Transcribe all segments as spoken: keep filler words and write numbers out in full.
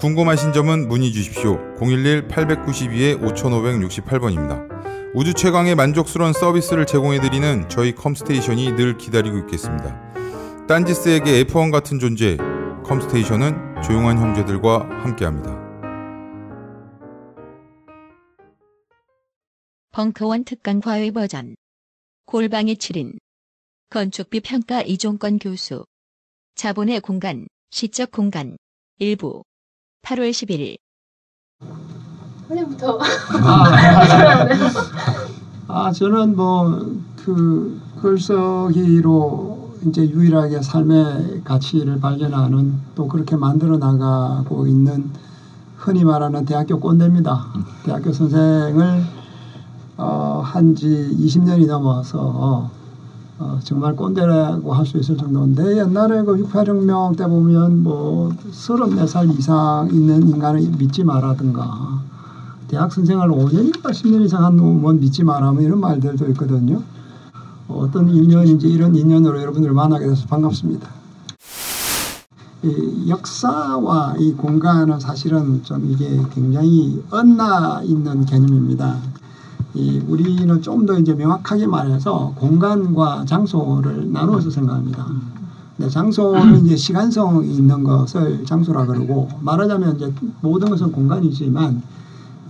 궁금하신 점은 문의 주십시오. 공일일 팔구이 오오육팔 번입니다. 우주 최강의 만족스러운 서비스를 제공해드리는 저희 컴스테이션이 늘 기다리고 있겠습니다. 딴지스에게 에프원 같은 존재, 컴스테이션은 조용한 형제들과 함께합니다. 벙커원 특강 과외 버전 골방의 칠 인 건축비 평가 이종건 교수. 자본의 공간, 시적 공간. 일부. 팔월 십일일. 오늘부터. 아, 아, 저는 뭐, 그, 글쓰기로 이제 유일하게 삶의 가치를 발견하는, 또 그렇게 만들어 나가고 있는, 흔히 말하는 대학교 꼰대입니다. 대학교 선생을, 어, 한 지 이십 년이 넘어서, 어, 정말 꼰대라고 할 수 있을 정도인데, 옛날에 그 육팔혁명 때 보면 뭐 서른네 살 이상 있는 인간을 믿지 마라든가, 대학 선생을 오 년인가 십 년 이상 한 놈은 믿지 마라, 뭐 이런 말들도 있거든요. 어떤 인연인지 이런 인연으로 여러분들을 만나게 돼서 반갑습니다. 이 역사와 이 공간은 사실은 좀 이게 굉장히 엇나 있는 개념입니다. 이 우리는 좀 더 이제 명확하게 말해서 공간과 장소를 나누어서 생각합니다. 근데 장소는 이제 시간성이 있는 것을 장소라 그러고, 말하자면 이제 모든 것은 공간이지만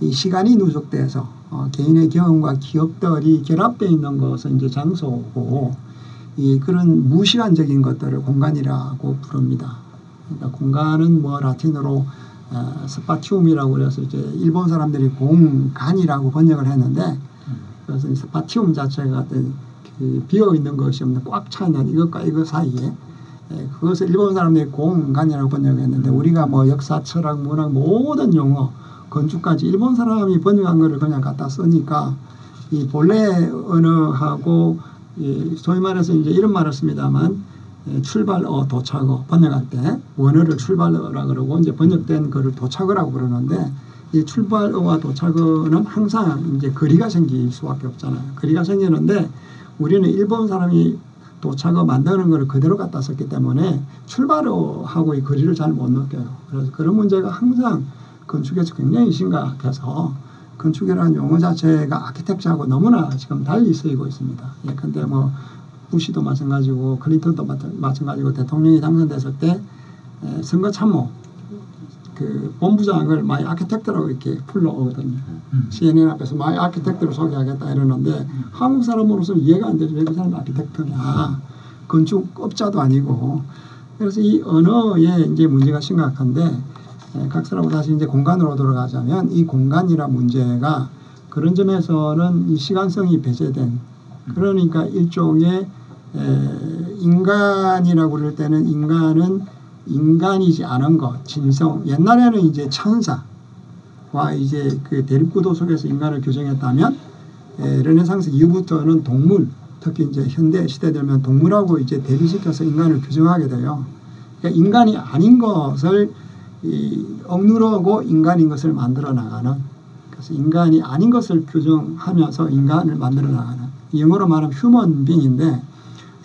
이 시간이 누적돼서 어, 개인의 경험과 기억들이 결합되어 있는 것은 이제 장소고, 이 그런 무시간적인 것들을 공간이라고 부릅니다. 그러니까 공간은 뭐 라틴어로 어, 스파티움이라고 해서 이제 일본 사람들이 공간이라고 번역을 했는데, 그래서 스파티움 자체가 그 비어 있는 것이 없는, 꽉 차 있는 이것과 이것 사이에, 에, 그것을 일본 사람들이 공간이라고 번역했는데, 우리가 뭐 역사, 철학, 문학, 모든 용어, 건축까지 일본 사람이 번역한 거를 그냥 갖다 쓰니까, 이 본래 언어하고, 이 소위 말해서 이제 이런 말을 씁니다만, 출발어, 도착어, 번역할 때 원어를 출발어라 그러고, 이제 번역된 거를 도착어라고 그러는데, 이 출발어와 도착어는 항상 이제 거리가 생길 수밖에 없잖아요. 거리가 생기는데, 우리는 일본 사람이 도착어 만드는 거를 그대로 갖다 썼기 때문에 출발어하고 이 거리를 잘 못 느껴요. 그래서 그런 문제가 항상 건축에서 굉장히 심각해서, 건축이라는 용어 자체가 아키텍처하고 너무나 지금 달리 쓰이고 있습니다. 예, 근데 뭐 부시도 마찬가지고, 클린턴도 마찬가지고, 대통령이 당선됐을 때 선거 참모 그 본부장을 마이 아키텍트라고 이렇게 불러오거든요. 음. 씨엔엔 앞에서 마이 아키텍트로 소개하겠다 이러는데, 음. 한국 사람으로서는 이해가 안 되죠. 왜 그 사람이 아키텍트냐, 건축업자도 아니고. 그래서 이 언어의 이제 문제가 심각한데, 각설하고 다시 이제 공간으로 돌아가자면, 이 공간이라 문제가 그런 점에서는 이 시간성이 배제된, 그러니까 일종의 에, 인간이라고 그럴 때는 인간은 인간이지 않은 것, 진성. 옛날에는 이제 천사와 이제 그 대립구도 속에서 인간을 규정했다면, 에, 르네상스 이후부터는 동물, 특히 이제 현대 시대 되면 동물하고 이제 대립시켜서 인간을 규정하게 돼요. 그러니까 인간이 아닌 것을 이, 억누르고 인간인 것을 만들어 나가는, 그래서 인간이 아닌 것을 규정하면서 인간을 만들어 나가는. 영어로 말하면 휴먼 빙인데,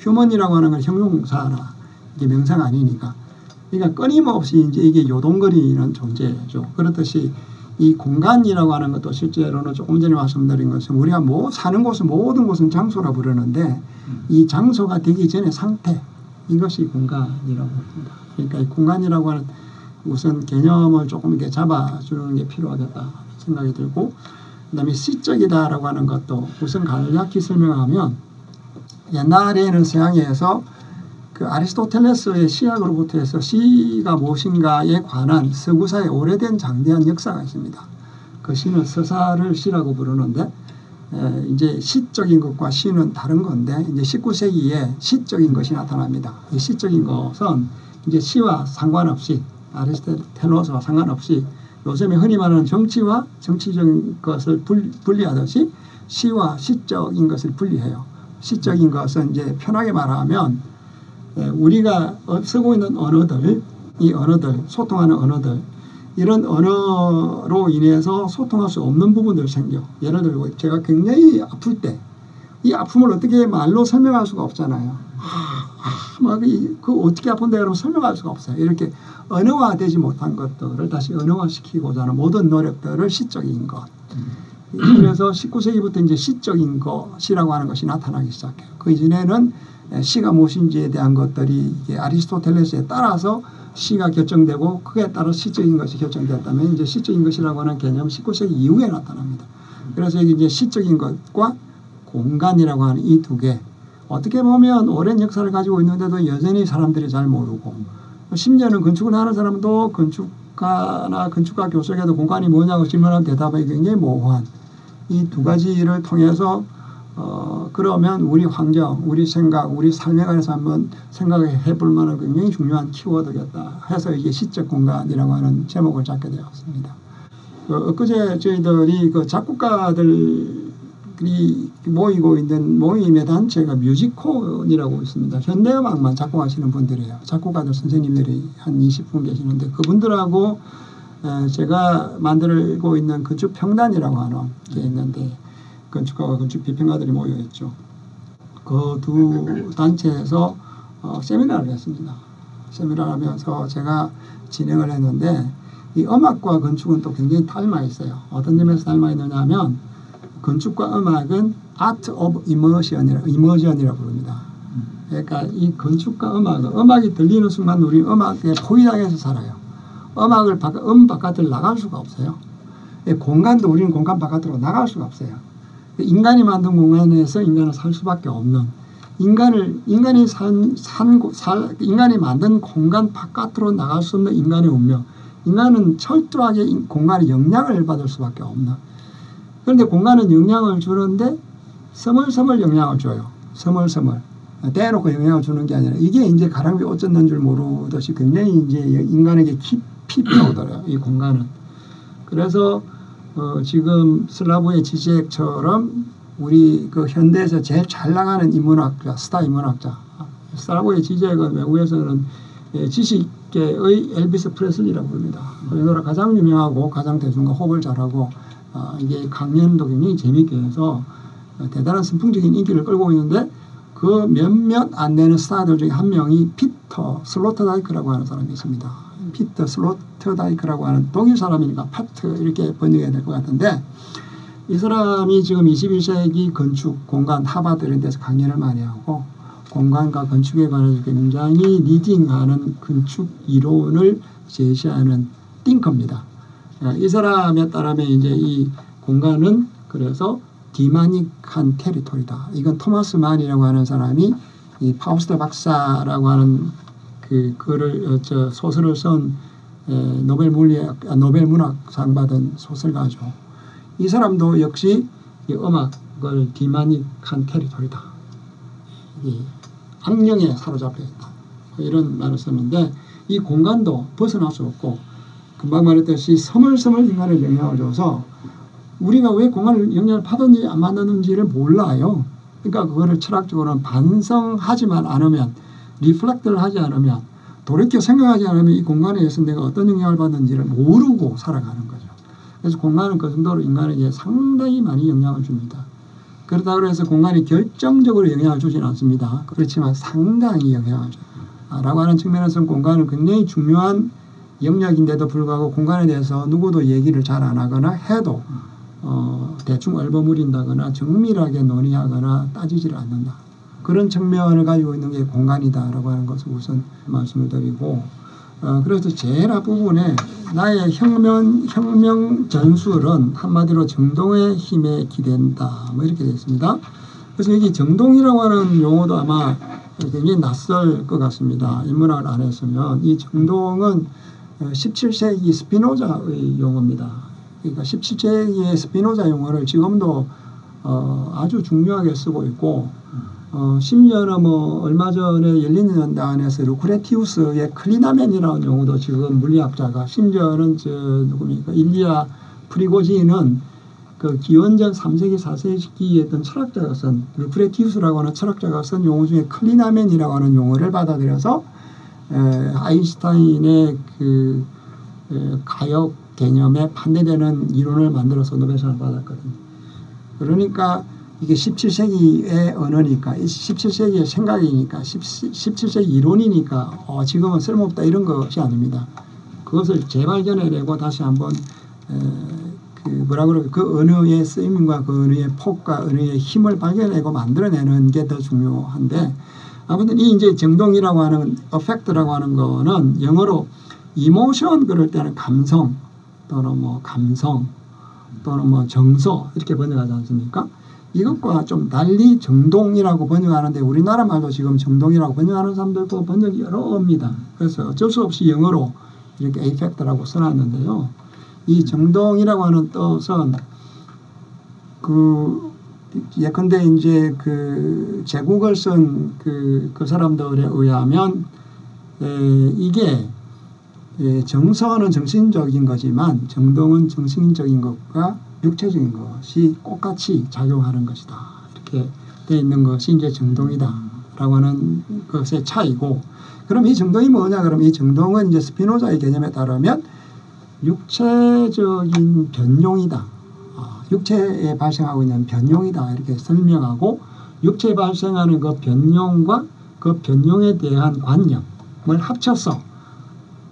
휴먼이라고 하는 건 형용사라, 이게 명사가 아니니까. 그러니까 끊임없이 이제 이게 요동거리는 존재죠. 그렇듯이 이 공간이라고 하는 것도 실제로는 조금 전에 말씀드린 것은, 우리가 뭐 사는 곳은 모든 곳은 장소라 부르는데, 이 장소가 되기 전에 상태, 이것이 공간이라고 합니다. 그러니까 이 공간이라고 하는 우선 개념을 조금 이렇게 잡아주는 게 필요하겠다 생각이 들고, 그 다음에 시적이다라고 하는 것도 우선 간략히 설명하면, 옛날에는 서양에서 그 아리스토텔레스의 시학으로부터 해서 시가 무엇인가에 관한 서구사의 오래된 장대한 역사가 있습니다. 그 시는 서사를 시라고 부르는데, 에, 이제 시적인 것과 시는 다른 건데, 이제 십구 세기에 시적인 것이 나타납니다. 이 시적인 것은 이제 시와 상관없이, 아리스토텔레스와 상관없이 요즘에 흔히 말하는 정치와 정치적인 것을 분리하듯이 시와 시적인 것을 분리해요. 시적인 것은 이제 편하게 말하면 우리가 쓰고 있는 언어들, 이 언어들, 소통하는 언어들, 이런 언어로 인해서 소통할 수 없는 부분들 생겨. 예를 들고 제가 굉장히 아플 때 이 아픔을 어떻게 말로 설명할 수가 없잖아요. 아, 막 이, 그 어떻게 아픈데 그러면 설명할 수가 없어요. 이렇게 언어화되지 못한 것들을 다시 언어화시키고자 하는 모든 노력들을 시적인 것. 그래서 십구 세기부터 이제 시적인 것이라고 하는 것이 나타나기 시작해요. 그 이전에는 시가 무엇인지에 대한 것들이 이게 아리스토텔레스에 따라서 시가 결정되고 그에 따라 시적인 것이 결정되었다면 이제 시적인 것이라고 하는 개념 십구 세기 이후에 나타납니다. 그래서 여기 이제 시적인 것과 공간이라고 하는 이 두 개, 어떻게 보면 오랜 역사를 가지고 있는데도 여전히 사람들이 잘 모르고, 심지어는 건축을 하는 사람도 건축가나 건축가 교수에게도 공간이 뭐냐고 질문하면 대답이 굉장히 모호한 이 두 가지를 통해서 어, 그러면 우리 환경, 우리 생각, 우리 삶에 관해서 한번 생각해 볼 만한 굉장히 중요한 키워드겠다 해서 이게 시적 공간이라고 하는 제목을 잡게 되었습니다. 그, 엊그제 저희들이 그 작곡가들이 모이고 있는 모임의 단체가 뮤지콘이라고 있습니다. 현대음악만 작곡하시는 분들이에요. 작곡가들 선생님들이 한 이십 분 계시는데 그분들하고 제가 만들고 있는 건축평단이라고 하는 게 있는데 건축가와 건축 비평가들이 모여있죠. 그 두 단체에서 어, 세미나를 했습니다. 세미나를 하면서 제가 진행을 했는데 이 음악과 건축은 또 굉장히 닮아있어요. 어떤 점에서 닮아있느냐 하면 건축과 음악은 Art of Immersion이라고, Immersion이라고 부릅니다. 그러니까 이 건축과 음악은 음악이 들리는 순간 우리 음악에 포위당해서 살아요. 음악을 바깥, 음 바깥을 나갈 수가 없어요. 공간도 우리는 공간 바깥으로 나갈 수가 없어요. 인간이 만든 공간에서 인간은 살 수밖에 없는, 인간을, 인간이 산, 산, 살, 인간이 만든 공간 바깥으로 나갈 수 없는 인간의 운명. 인간은 철저하게 공간의 영향을 받을 수밖에 없는. 그런데 공간은 영향을 주는데 서멀서멀 영향을 줘요. 서멀서멀. 대놓고 영향을 주는 게 아니라 이게 이제 가랑비 옷 젖는 줄 모르듯이 굉장히 이제 인간에게 깊이 파고들어요. 이 공간은. 그래서 어, 지금 슬라브의 지식처럼 우리 그 현대에서 제일 잘 나가는 인문학자, 스타 인문학자. 슬라브의 지식은 외국에서는 지식계의 엘비스 프레슬리라고 부릅니다. 우리나라 가장 유명하고 가장 대중과 호흡을 잘하고 어, 이게 강연도 굉장히 재미있게 해서 대단한 선풍적인 인기를 끌고 있는데 그 몇몇 안 되는 스타들 중에 한 명이 피터 슬로터다이크라고 하는 사람이 있습니다. 피터 슬로터다이크라고 하는 독일 사람이니까 파트 이렇게 번역해야 될 것 같은데 이 사람이 지금 이십일 세기 건축 공간 하버드 이런 데서 강연을 많이 하고 공간과 건축에 관해서 굉장히 리딩하는 건축 이론을 제시하는 띵커입니다. 이 사람에 따르면 이제 이 공간은 그래서 디마닉한 테리토리다. 이건 토마스 만이라고 하는 사람이 이 파우스트 박사라고 하는 그 글을 저 소설을 쓴 에, 노벨 물리학 노벨 문학상 받은 소설가죠. 이 사람도 역시 이 음악을 디마닉한 테리토리다. 이 악령에 사로잡혀 있다. 이런 말을 썼는데 이 공간도 벗어날 수 없고 금방 말했듯이 서물서물 인간의 영향을 줘서 우리가 왜 공간을 영향을 받았는지 안 받았는지를 몰라요. 그러니까 그거를 철학적으로는 반성하지만 않으면 리플렉트를 하지 않으면 돌이켜 생각하지 않으면 이 공간에 의해서 내가 어떤 영향을 받는지를 모르고 살아가는 거죠. 그래서 공간은 그 정도로 인간에게 상당히 많이 영향을 줍니다. 그렇다고 해서 공간이 결정적으로 영향을 주진 않습니다. 그렇지만 상당히 영향을 줘요. 라고 하는 측면에서는 공간은 굉장히 중요한 영역인데도 불구하고 공간에 대해서 누구도 얘기를 잘 안 하거나 해도 어, 대충 얼버무린다거나 정밀하게 논의하거나 따지지를 않는다. 그런 측면을 가지고 있는 게 공간이다라고 하는 것을 우선 말씀을 드리고 어, 그래서 제일 앞부분에 나의 혁명, 혁명 전술은 한마디로 정동의 힘에 기댄다 뭐 이렇게 되어 있습니다. 그래서 여기 정동이라고 하는 용어도 아마 굉장히 낯설 것 같습니다. 인문학을 안 했으면. 이 정동은 십칠 세기 스피노자의 용어입니다. 그러니까 십칠 세기의 스피노자 용어를 지금도 어, 아주 중요하게 쓰고 있고 어, 심지어는 뭐 얼마 전에 열린 연단에서 루크레티우스의 클리나맨이라는 용어도 지금 물리학자가, 심지어는 저 누굽니까 일리아 프리고진은 그 기원전 삼 세기 사 세기에 있던 철학자가 쓴, 루크레티우스라고 하는 철학자가 쓴 용어 중에 클리나맨이라고 하는 용어를 받아들여서 에, 아인슈타인의 그 에, 가역 개념에 반대되는 이론을 만들어서 노벨상을 받았거든요. 그러니까 이게 십칠 세기의 언어니까, 십칠 세기의 생각이니까, 십칠 세기 이론이니까 어, 지금은 쓸모없다 이런 것이 아닙니다. 그것을 재발견해내고 다시 한번 에, 그 뭐라 그럴까, 그 언어의 쓰임과 그 언어의 폭과 언어의 힘을 발견해내고 만들어내는 게 더 중요한데, 아무튼 이 이제 정동이라고 하는 어펙트라고 하는 거는 영어로 이모션 그럴 때는 감성 또는 뭐 감성 또는 뭐 정서 이렇게 번역하지 않습니까? 이것과 좀 달리 정동이라고 번역하는데, 우리나라 말도 지금 정동이라고 번역하는 사람들도 번역이 어려웁니다. 그래서 어쩔 수 없이 영어로 이렇게 에이펙트라고 써놨는데요. 이 정동이라고 하는 뜻은 그 예컨대 이제 그 제국을 쓴 그 그 사람들에 의하면 에, 이게 에, 정서는 정신적인 거지만 정동은 정신적인 것과 육체적인 것이 똑같이 작용하는 것이다, 이렇게 돼 있는 것이 이제 정동이다라고 하는 것의 차이고, 그럼 이 정동이 뭐냐, 그럼 이 정동은 이제 스피노자의 개념에 따르면 육체적인 변용이다, 육체에 발생하고 있는 변용이다 이렇게 설명하고, 육체에 발생하는 그 변용과 그 변용에 대한 관념을 합쳐서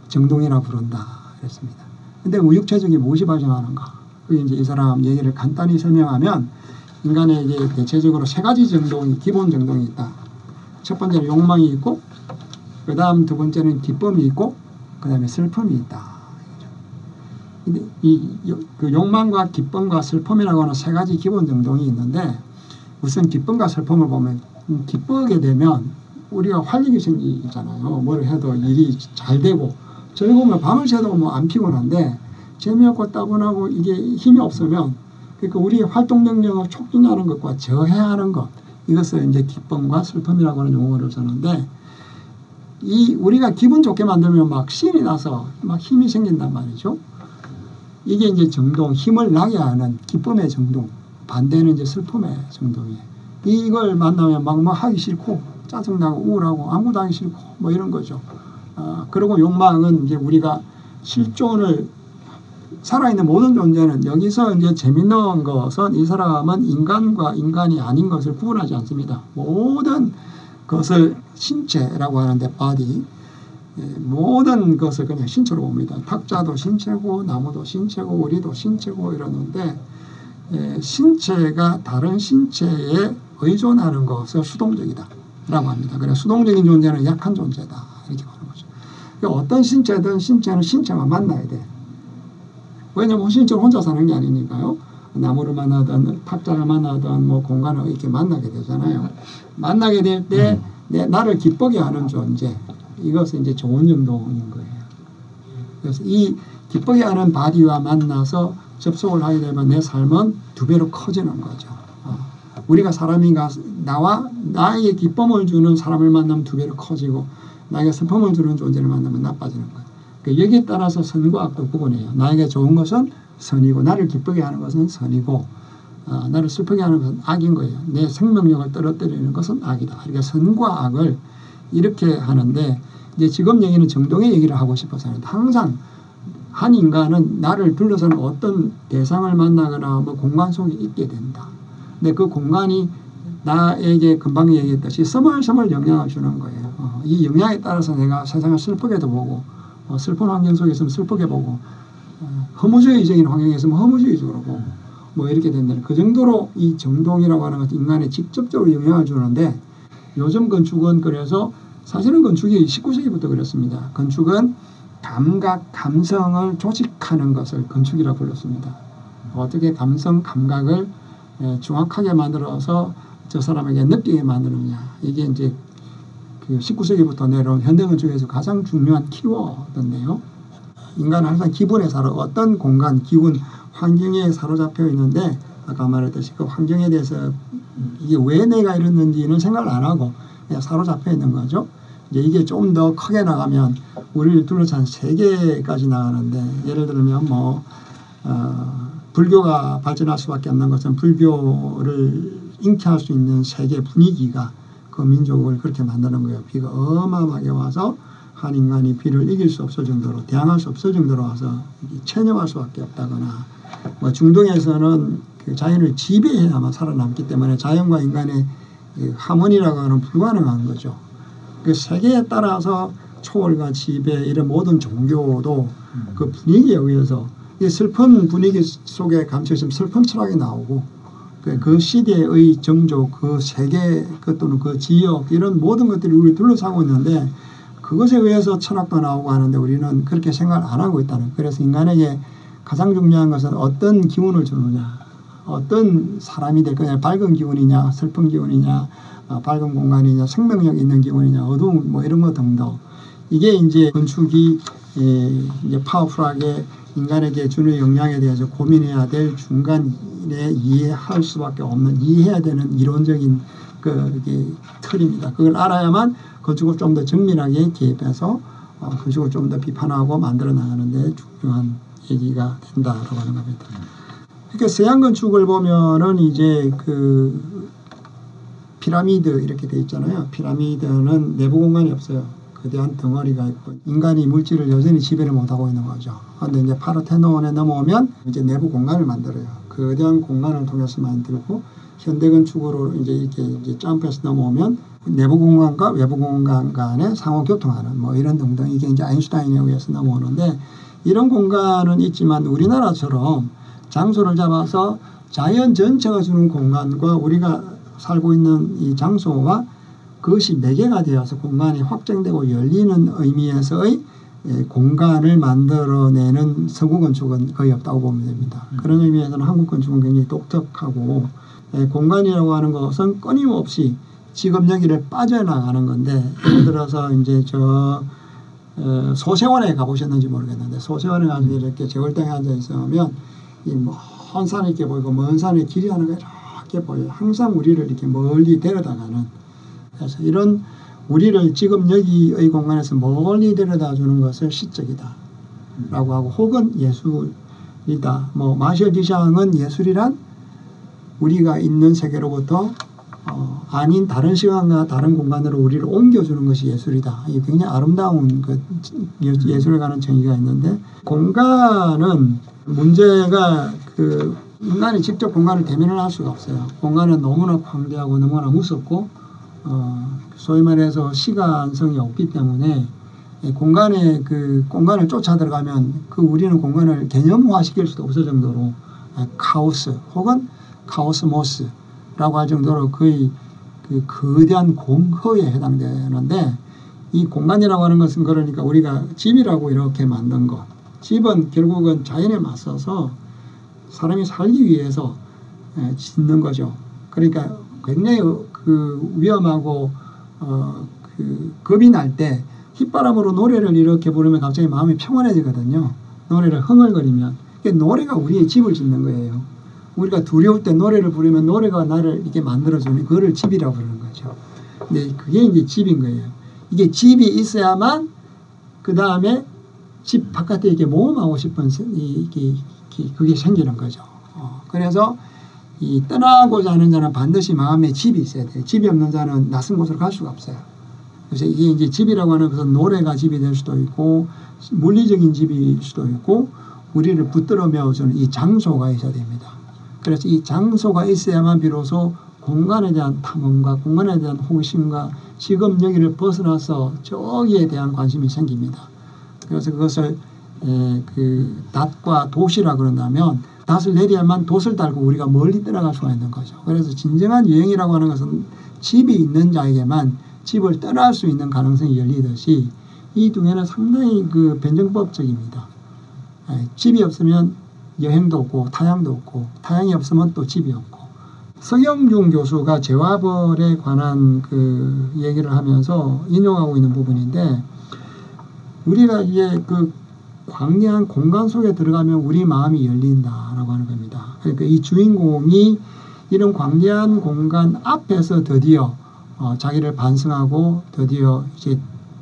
정동이라고 부른다 그랬습니다. 근데 육체적인 무엇이 발생하는가, 그게 이제 이 사람 얘기를 간단히 설명하면, 인간의 이제 대체적으로 세 가지 정동이, 기본 정동이 있다. 첫 번째는 욕망이 있고, 그 다음 두 번째는 기쁨이 있고, 그 다음에 슬픔이 있다. 근데 이 그 욕망과 기쁨과 슬픔이라고 하는 세 가지 기본 정동이 있는데, 우선 기쁨과 슬픔을 보면, 기쁘게 되면 우리가 활력이 생기잖아요. 뭘 해도 일이 잘 되고, 즐거우면 밤을 새도 뭐 안 피곤한데, 재미없고 따분하고 이게 힘이 없으면, 그러니까 우리의 활동 능력을 촉진하는 것과 저해하는 것, 이것을 이제 기쁨과 슬픔이라고 하는 용어를 쓰는데, 이 우리가 기분 좋게 만들면 막 신이 나서 막 힘이 생긴단 말이죠. 이게 이제 정동, 힘을 나게 하는 기쁨의 정동, 반대는 이제 슬픔의 정동이에요. 이걸 만나면 막 뭐 하기 싫고, 짜증나고, 우울하고, 아무것도 하기 싫고, 뭐 이런 거죠. 아, 그리고 욕망은 이제 우리가 실존을, 살아있는 모든 존재는, 여기서 이제 재밌는 것은 이 사람은 인간과 인간이 아닌 것을 구분하지 않습니다. 모든 것을 신체라고 하는데, 바디, 예, 모든 것을 그냥 신체로 봅니다. 탁자도 신체고, 나무도 신체고, 우리도 신체고 이러는데, 예, 신체가 다른 신체에 의존하는 것을 수동적이다 라고 합니다. 그래서 수동적인 존재는 약한 존재다 이렇게 보는 거죠. 그러니까 어떤 신체든 신체는 신체만 만나야 돼. 왜냐면 신체로 혼자 사는 게 아니니까요. 나무를 만나든 탁자를 만나든 뭐 공간을 이렇게 만나게 되잖아요. 만나게 될 때 나를 기쁘게 하는 존재, 이것은 이제 좋은 정동인 거예요. 그래서 이 기쁘게 하는 바디와 만나서 접속을 하게 되면 내 삶은 두 배로 커지는 거죠. 어. 우리가 사람이 나와 나에게 기쁨을 주는 사람을 만나면 두 배로 커지고, 나에게 슬픔을 주는 존재를 만나면 나빠지는 거예요. 그러니까 여기에 따라서 선과 악도 구분해요. 나에게 좋은 것은 선이고, 나를 기쁘게 하는 것은 선이고, 어, 나를 슬프게 하는 것은 악인 거예요. 내 생명력을 떨어뜨리는 것은 악이다. 그러니까 선과 악을 이렇게 하는데, 이제 지금 얘기는 정동의 얘기를 하고 싶어서 하는데, 항상 한 인간은 나를 둘러서는 어떤 대상을 만나거나 뭐 공간 속에 있게 된다. 근데 그 공간이 나에게 금방 얘기했듯이 서멀서멀 영향을 주는 거예요. 어, 이 영향에 따라서 내가 세상을 슬프게도 보고, 어, 슬픈 환경 속에 있으면 슬프게 보고, 어, 허무주의적인 환경에 있으면 허무주의적으로 보고, 뭐 이렇게 된다는, 그 정도로 이 정동이라고 하는 것은 인간에 직접적으로 영향을 주는데, 요즘 건축은 그래서, 사실은 건축이 십구 세기부터 그랬습니다. 건축은 감각, 감성을 조직하는 것을 건축이라고 불렀습니다. 어떻게 감성, 감각을 정확하게 만들어서 저 사람에게 느끼게 만드느냐, 이게 이제 그 십구 세기부터 내려온 현대건축에서 가장 중요한 키워드인데요. 인간은 항상 기분에 사로, 어떤 공간, 기운, 환경에 사로잡혀 있는데, 아까 말했듯이 그 환경에 대해서 이게 왜 내가 이랬는지는 생각을 안 하고 그냥 사로잡혀 있는 거죠. 이제 이게 좀 더 크게 나가면 우리를 둘러싼 세계까지 나가는데, 예를 들면 뭐 어, 불교가 발전할 수밖에 없는 것은 불교를 잉태할 수 있는 세계 분위기가 그 민족을 그렇게 만드는 거예요. 비가 어마어마하게 와서 한 인간이 비를 이길 수 없을 정도로, 대항할 수 없을 정도로 와서 체념할 수밖에 없다거나, 뭐 중동에서는 그 자연을 지배해야만 살아남기 때문에 자연과 인간의 하모니라고 하는 불가능한 거죠. 그 세계에 따라서 초월과 지배, 이런 모든 종교도 그 분위기에 의해서 이 슬픈 분위기 속에 감춰 있으면 슬픈 철학이 나오고, 그 시대의 정조, 그 세계, 그 또는 그 지역, 이런 모든 것들이 우리 둘러싸고 있는데 그것에 의해서 철학도 나오고 하는데 우리는 그렇게 생각을 안 하고 있다는. 그래서 인간에게 가장 중요한 것은 어떤 기운을 주느냐, 어떤 사람이 될 거냐, 밝은 기운이냐, 슬픈 기운이냐, 어, 밝은 공간이냐, 생명력 있는 기운이냐, 어두운 뭐 이런 것 등등. 이게 이제 건축이 에, 이제 파워풀하게 인간에게 주는 영향에 대해서 고민해야 될 중간에 이해할 수밖에 없는, 이해해야 되는 이론적인 그 틀입니다. 그걸 알아야만 건축을 좀 더 정밀하게 개입해서 어, 건축을 좀 더 비판하고 만들어 나가는데 중요한 얘기가 된다라고 하는 겁니다. 그러니까 서양 건축을 보면은 이제 그 피라미드 이렇게 돼 있잖아요. 피라미드는 내부 공간이 없어요. 거대한 덩어리가 있고 인간이 물질을 여전히 지배를 못하고 있는 거죠. 그런데 이제 파르테논에 넘어오면 이제 내부 공간을 만들어요. 거대한 공간을 통해서 만들고, 현대 건축으로 이제 이렇게 이제 점프해서 넘어오면 내부 공간과 외부 공간 간에 상호 교통하는 뭐 이런 등등, 이게 이제 아인슈타인에 의해서 넘어오는데, 이런 공간은 있지만 우리나라처럼 장소를 잡아서 자연 전체가 주는 공간과 우리가 살고 있는 이 장소와 그것이 매개가 되어서 공간이 확장되고 열리는 의미에서의 공간을 만들어내는 서구 건축은 거의 없다고 보면 됩니다. 음. 그런 의미에서는 한국 건축은 굉장히 독특하고, 공간이라고 하는 것은 끊임없이 지금 여기를 빠져나가는 건데, 예를 들어서 이제 저 소세원에 가보셨는지 모르겠는데, 소세원에 가서 이렇게 제골당에 앉아 있으면 이 먼 산이 이렇게 보이고 먼 산에 길이 하는 거예요. 보여. 항상 우리를 이렇게 멀리 데려다가는, 그래서 이런 우리를 지금 여기의 공간에서 멀리 데려다주는 것을 시적이다 라고 하고, 혹은 예술이다. 뭐 마셜 지상은 예술이란 우리가 있는 세계로부터 어, 아닌 다른 시간과 다른 공간으로 우리를 옮겨주는 것이 예술이다. 이게 굉장히 아름다운 그 예술에 관한 정의가 있는데, 공간은 문제가 그 인간이 직접 공간을 대면을 할 수가 없어요. 공간은 너무나 광대하고 너무나 무섭고, 어, 소위 말해서 시간성이 없기 때문에 공간에 그 공간을 쫓아 들어가면 그 우리는 공간을 개념화 시킬 수도 없을 정도로 카오스 혹은 카오스모스라고 할 정도로 거의 그 거대한 공허에 해당되는데, 이 공간이라고 하는 것은 그러니까 우리가 집이라고 이렇게 만든 것, 집은 결국은 자연에 맞서서 사람이 살기 위해서 짓는 거죠. 그러니까 굉장히 그 위험하고 어 그 겁이 날 때 휘바람으로 노래를 이렇게 부르면 갑자기 마음이 평안해지거든요. 노래를 흥얼거리면, 그러니까 노래가 우리의 집을 짓는 거예요. 우리가 두려울 때 노래를 부르면 노래가 나를 이렇게 만들어주는, 그거를 집이라고 부르는 거죠. 근데 그게 이제 집인 거예요. 이게 집이 있어야만 그 다음에 집 바깥에 이렇게 모험하고 싶은 이게 그게 생기는 거죠. 어, 그래서 이 떠나고자 하는 자는 반드시 마음에 집이 있어야 돼요. 집이 없는 자는 낯선 곳으로 갈 수가 없어요. 그래서 이게 이제 집이라고 하는 것은 노래가 집이 될 수도 있고, 물리적인 집일 수도 있고, 우리를 붙들어 메워주는 이 장소가 있어야 됩니다. 그래서 이 장소가 있어야만 비로소 공간에 대한 탐험과 공간에 대한 호기심과 지금 여기를 벗어나서 저기에 대한 관심이 생깁니다. 그래서 그것을 에, 그 닷과 돛이라 그런다면, 닷을 내려야만 돛을 달고 우리가 멀리 떠나갈 수가 있는 거죠. 그래서 진정한 여행이라고 하는 것은 집이 있는 자에게만 집을 떠날 수 있는 가능성이 열리듯이, 이 등에는 상당히 그 변증법적입니다. 에, 집이 없으면 여행도 없고 타향도 없고, 타향이 없으면 또 집이 없고. 석영중 교수가 재화벌에 관한 그 얘기를 하면서 인용하고 있는 부분인데, 우리가 이게 그 광대한 공간 속에 들어가면 우리 마음이 열린다라고 하는 겁니다. 그러니까 이 주인공이 이런 광대한 공간 앞에서 드디어 어, 자기를 반성하고 드디어 이제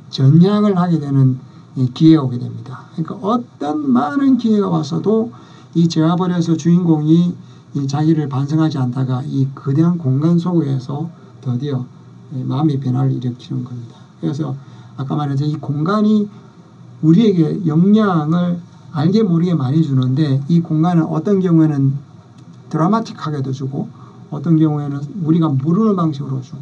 전향을 하게 되는 이 기회가 오게 됩니다. 그러니까 어떤 많은 기회가 왔어도 이 제와벌에서 주인공이 이 자기를 반성하지 않다가 이 거대한 공간 속에서 드디어 마음의 변화를 일으키는 겁니다. 그래서 아까 말했죠. 이 공간이 우리에게 영향을 알게 모르게 많이 주는데 이 공간은 어떤 경우에는 드라마틱하게도 주고 어떤 경우에는 우리가 모르는 방식으로 주고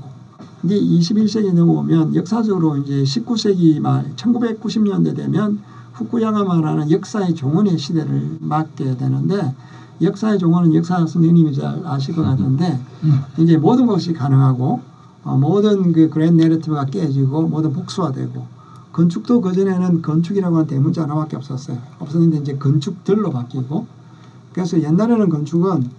이제 이십일 세기 넘어오면 역사적으로 이제 십구 세기 말 천구백구십 년대 되면 후쿠야마라는 역사의 종언의 시대를 맞게 되는데 역사의 종언은 역사 선생님이 잘 아실 것 같은데 이제 모든 것이 가능하고 어, 모든 그 그랜 내러티브가 깨지고 모든 복수화되고 건축도 그전에는 건축이라고 하는 대문자 하나밖에 없었어요. 없었는데 이제 건축들로 바뀌고 그래서 옛날에는 건축은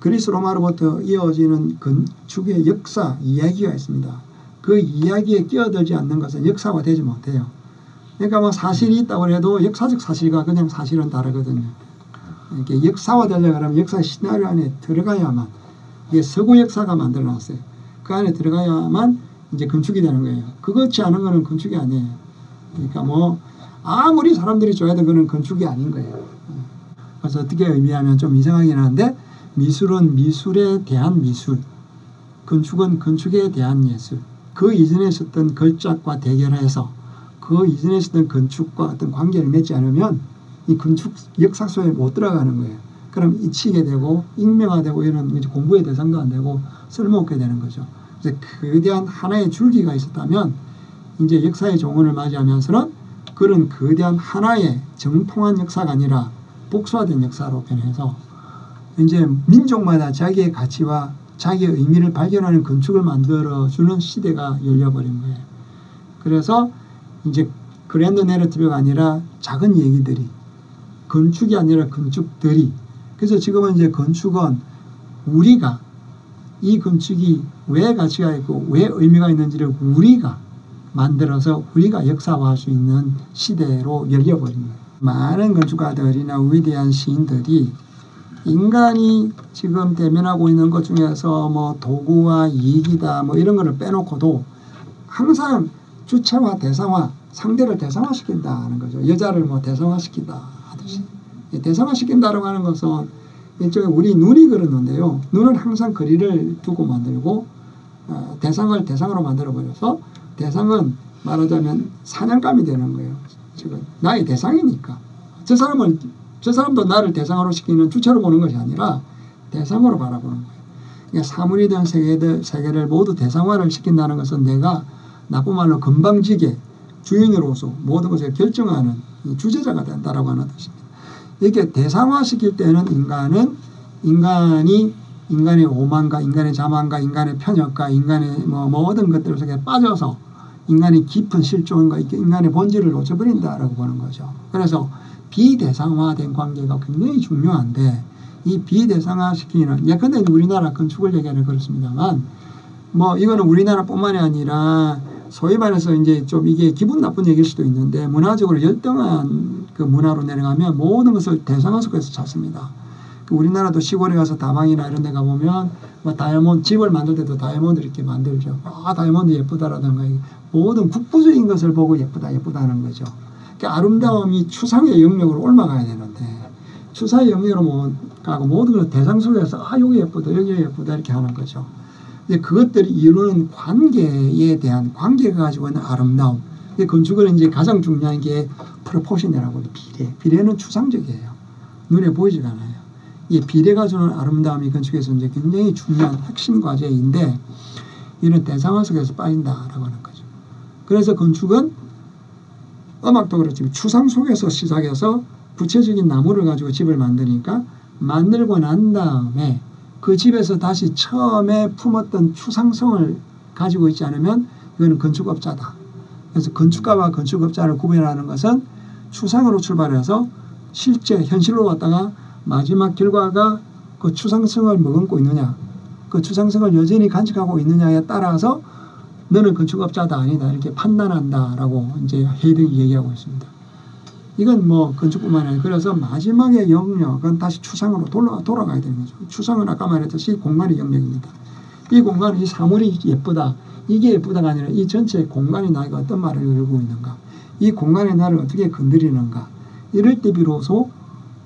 그리스 로마로부터 이어지는 건축의 역사 이야기가 있습니다. 그 이야기에 끼어들지 않는 것은 역사가 되지 못해요. 그러니까 뭐 사실이 있다고 해도 역사적 사실과 그냥 사실은 다르거든요. 이렇게 역사화 되려고 하면 역사 시나리오 안에 들어가야만 이게 서구 역사가 만들어놨어요. 그 안에 들어가야만 이제 건축이 되는 거예요. 그렇지 않은 거는 건축이 아니에요. 그러니까 뭐 아무리 사람들이 좋아해도 그건 건축이 아닌 거예요. 그래서 어떻게 의미하면 좀 이상하긴 한데 미술은 미술에 대한 미술, 건축은 건축에 대한 예술. 그 이전에 있었던 걸작과 대결해서 그 이전에 있었던 건축과 어떤 관계를 맺지 않으면 이 건축 역사 속에 못 들어가는 거예요. 그럼 잊히게 되고 익명화되고 이런 이제 공부의 대상도 안 되고 쓸모없게 되는 거죠. 이제 거대한 하나의 줄기가 있었다면 이제 역사의 종언을 맞이하면서는 그런 거대한 하나의 정통한 역사가 아니라 복수화된 역사로 변해서 이제 민족마다 자기의 가치와 자기의 의미를 발견하는 건축을 만들어주는 시대가 열려버린 거예요. 그래서 이제 그랜드 내러티브가 아니라 작은 얘기들이 건축이 아니라 건축들이 그래서 지금은 이제 건축은 우리가 이 건축이 왜 가치가 있고 왜 의미가 있는지를 우리가 만들어서 우리가 역사화할 수 있는 시대로 열려버린 거예요. 많은 건축가들이나 위대한 시인들이 인간이 지금 대면하고 있는 것 중에서 뭐 도구와 이익이다 뭐 이런 거를 빼놓고도 항상 주체와 대상화, 상대를 대상화시킨다는 거죠. 여자를 뭐 대상화시킨다 하듯이. 대상화시킨다라고 하는 것은 일종의 우리 눈이 그러는데요. 눈은 항상 거리를 두고 만들고 어, 대상을 대상으로 만들어버려서 대상은 말하자면 사냥감이 되는 거예요. 지금 나의 대상이니까. 저 사람은 저 사람도 나를 대상으로 시키는 주체로 보는 것이 아니라 대상으로 바라보는 거예요. 그러니까 사물이든 세계들, 세계를 모두 대상화를 시킨다는 것은 내가 나쁜 말로 건방지게 주인으로서 모든 것을 결정하는 주제자가 된다라고 하는 뜻입니다. 이렇게 대상화시킬 때는 인간은 인간이 인간의 오만과 인간의 자만과 인간의 편협과 인간의 뭐 모든 것들 속에 빠져서 인간의 깊은 실존과 인간의 본질을 놓쳐버린다라고 보는 거죠. 그래서 비대상화된 관계가 굉장히 중요한데 이 비대상화시키는 예컨대 우리나라 건축을 얘기하는 그렇습니다만 뭐 이거는 우리나라뿐만이 아니라 소위 말해서 이제 좀 이게 기분 나쁜 얘기일 수도 있는데 문화적으로 열등한 그 문화로 내려가면 모든 것을 대상화 속에서 찾습니다. 그 우리나라도 시골에 가서 다방이나 이런 데 가보면 뭐 다이아몬드 집을 만들 때도 다이아몬드 이렇게 만들죠. 아 다이아몬드 예쁘다라든가 모든 국부적인 것을 보고 예쁘다 예쁘다는 거죠. 그러니까 아름다움이 추상의 영역으로 올라가야 되는데 추상의 영역으로 뭐 가고 모든 걸 대상 속에서 아 여기 예쁘다 여기 예쁘다 이렇게 하는 거죠. 이제 그것들이 이루는 관계에 대한 관계가 가지고 있는 아름다움. 근데 건축은 이제 가장 중요한 게 프로포션이라고 해요. 비례. 비례는 추상적이에요. 눈에 보이지가 않아요. 이 비례가 주는 아름다움이 건축에서 이제 굉장히 중요한 핵심 과제인데 이런 대상화 속에서 빠진다라고 하는 거죠. 그래서 건축은 음악도 그렇지만 추상 속에서 시작해서 구체적인 나무를 가지고 집을 만드니까 만들고 난 다음에 그 집에서 다시 처음에 품었던 추상성을 가지고 있지 않으면 이거는 건축업자다. 그래서 건축가와 건축업자를 구별하는 것은 추상으로 출발해서 실제 현실로 왔다가 마지막 결과가 그 추상성을 머금고 있느냐 그 추상성을 여전히 간직하고 있느냐에 따라서 너는 건축업자다 아니다 이렇게 판단한다라고 이제 헤이득이 얘기하고 있습니다. 이건 뭐 건축뿐만 아니라 그래서 마지막에 영역은 다시 추상으로 돌아, 돌아가야 되는 거죠. 추상은 아까 말했듯이 공간의 영역입니다. 이 공간은 이 사물이 예쁘다, 이게 예쁘다가 아니라 이 전체 공간의 나에게 어떤 말을 이루고 있는가, 이 공간의 나를 어떻게 건드리는가, 이럴 때 비로소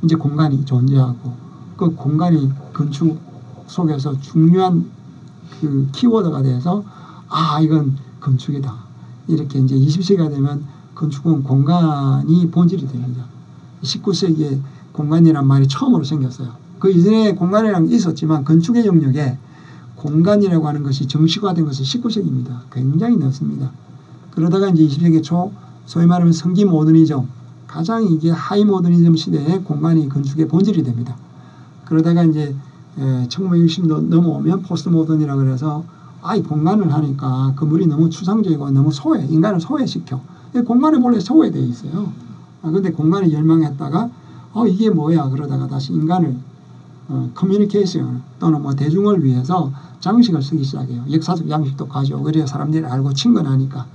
이제 공간이 존재하고 그 공간이 건축 속에서 중요한 그 키워드가 돼서 아 이건 건축이다, 이렇게 이제 이십 세기가 되면 건축은 공간이 본질이 됩니다. 십구 세기에 공간이란 말이 처음으로 생겼어요. 그 이전에 공간이란 게 있었지만 건축의 영역에 공간이라고 하는 것이 정식화된 것은 십구 세기입니다. 굉장히 넓습니다. 그러다가 이제 이십 세기 초 소위 말하면 성기 모더니즘, 가장 이게 하이 모더니즘 시대에 공간이 건축의 본질이 됩니다. 그러다가 이제 천구백육십 년도 넘어오면 포스트 모던이라 그래서 아이 공간을 하니까 건물이 너무 추상적이고 너무 소외, 인간을 소외시켜. 공간이 원래 소외되어 있어요. 아, 근데 공간에 열망했다가 어 이게 뭐야 그러다가 다시 인간을 어, 커뮤니케이션 또는 뭐 대중을 위해서 장식을 쓰기 시작해요. 역사적 양식도 가져오고 그래야 사람들이 알고 친근하니까.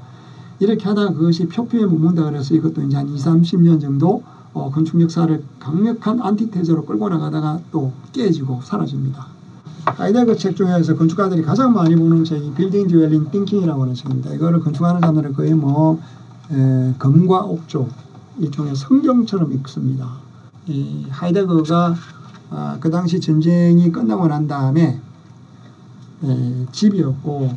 이렇게 하다가 그것이 표피에 묻는다 그래서 이것도 이제 한 이십, 삼십 년 정도 어, 건축 역사를 강력한 안티테제로 끌고 나가다가 또 깨지고 사라집니다. 하이데거 책 중에서 건축가들이 가장 많이 보는 책이 빌딩 듀얼링 띵킹이라고 하는 책입니다. 이거를 건축하는 사람들은 거의 뭐 에, 금과 옥조 일종의 성경처럼 읽습니다. 이 하이데거가 아, 그 당시 전쟁이 끝나고 난 다음에 에, 집이었고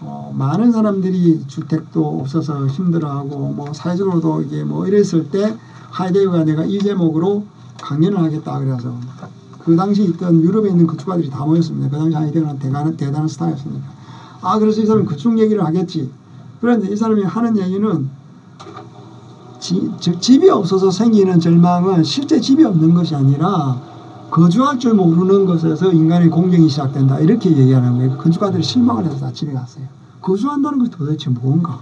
어, 많은 사람들이 주택도 없어서 힘들어하고 뭐 사회적으로도 이게 뭐 이랬을 때 하이데거가 내가 이 제목으로 강연을 하겠다 그래서 그 당시 있던 유럽에 있는 건축가들이 다 모였습니다. 그 당시 하이데거는 대단한, 대단한 스타였으니까 아 그래서 이 사람은 건축 얘기를 하겠지. 그런데 이 사람이 하는 얘기는 지, 즉 집이 없어서 생기는 절망은 실제 집이 없는 것이 아니라 거주할 줄 모르는 것에서 인간의 공경이 시작된다. 이렇게 얘기하는 거예요. 건축가들이 실망을 해서 다 집에 갔어요. 거주한다는 것이 도대체 뭔가?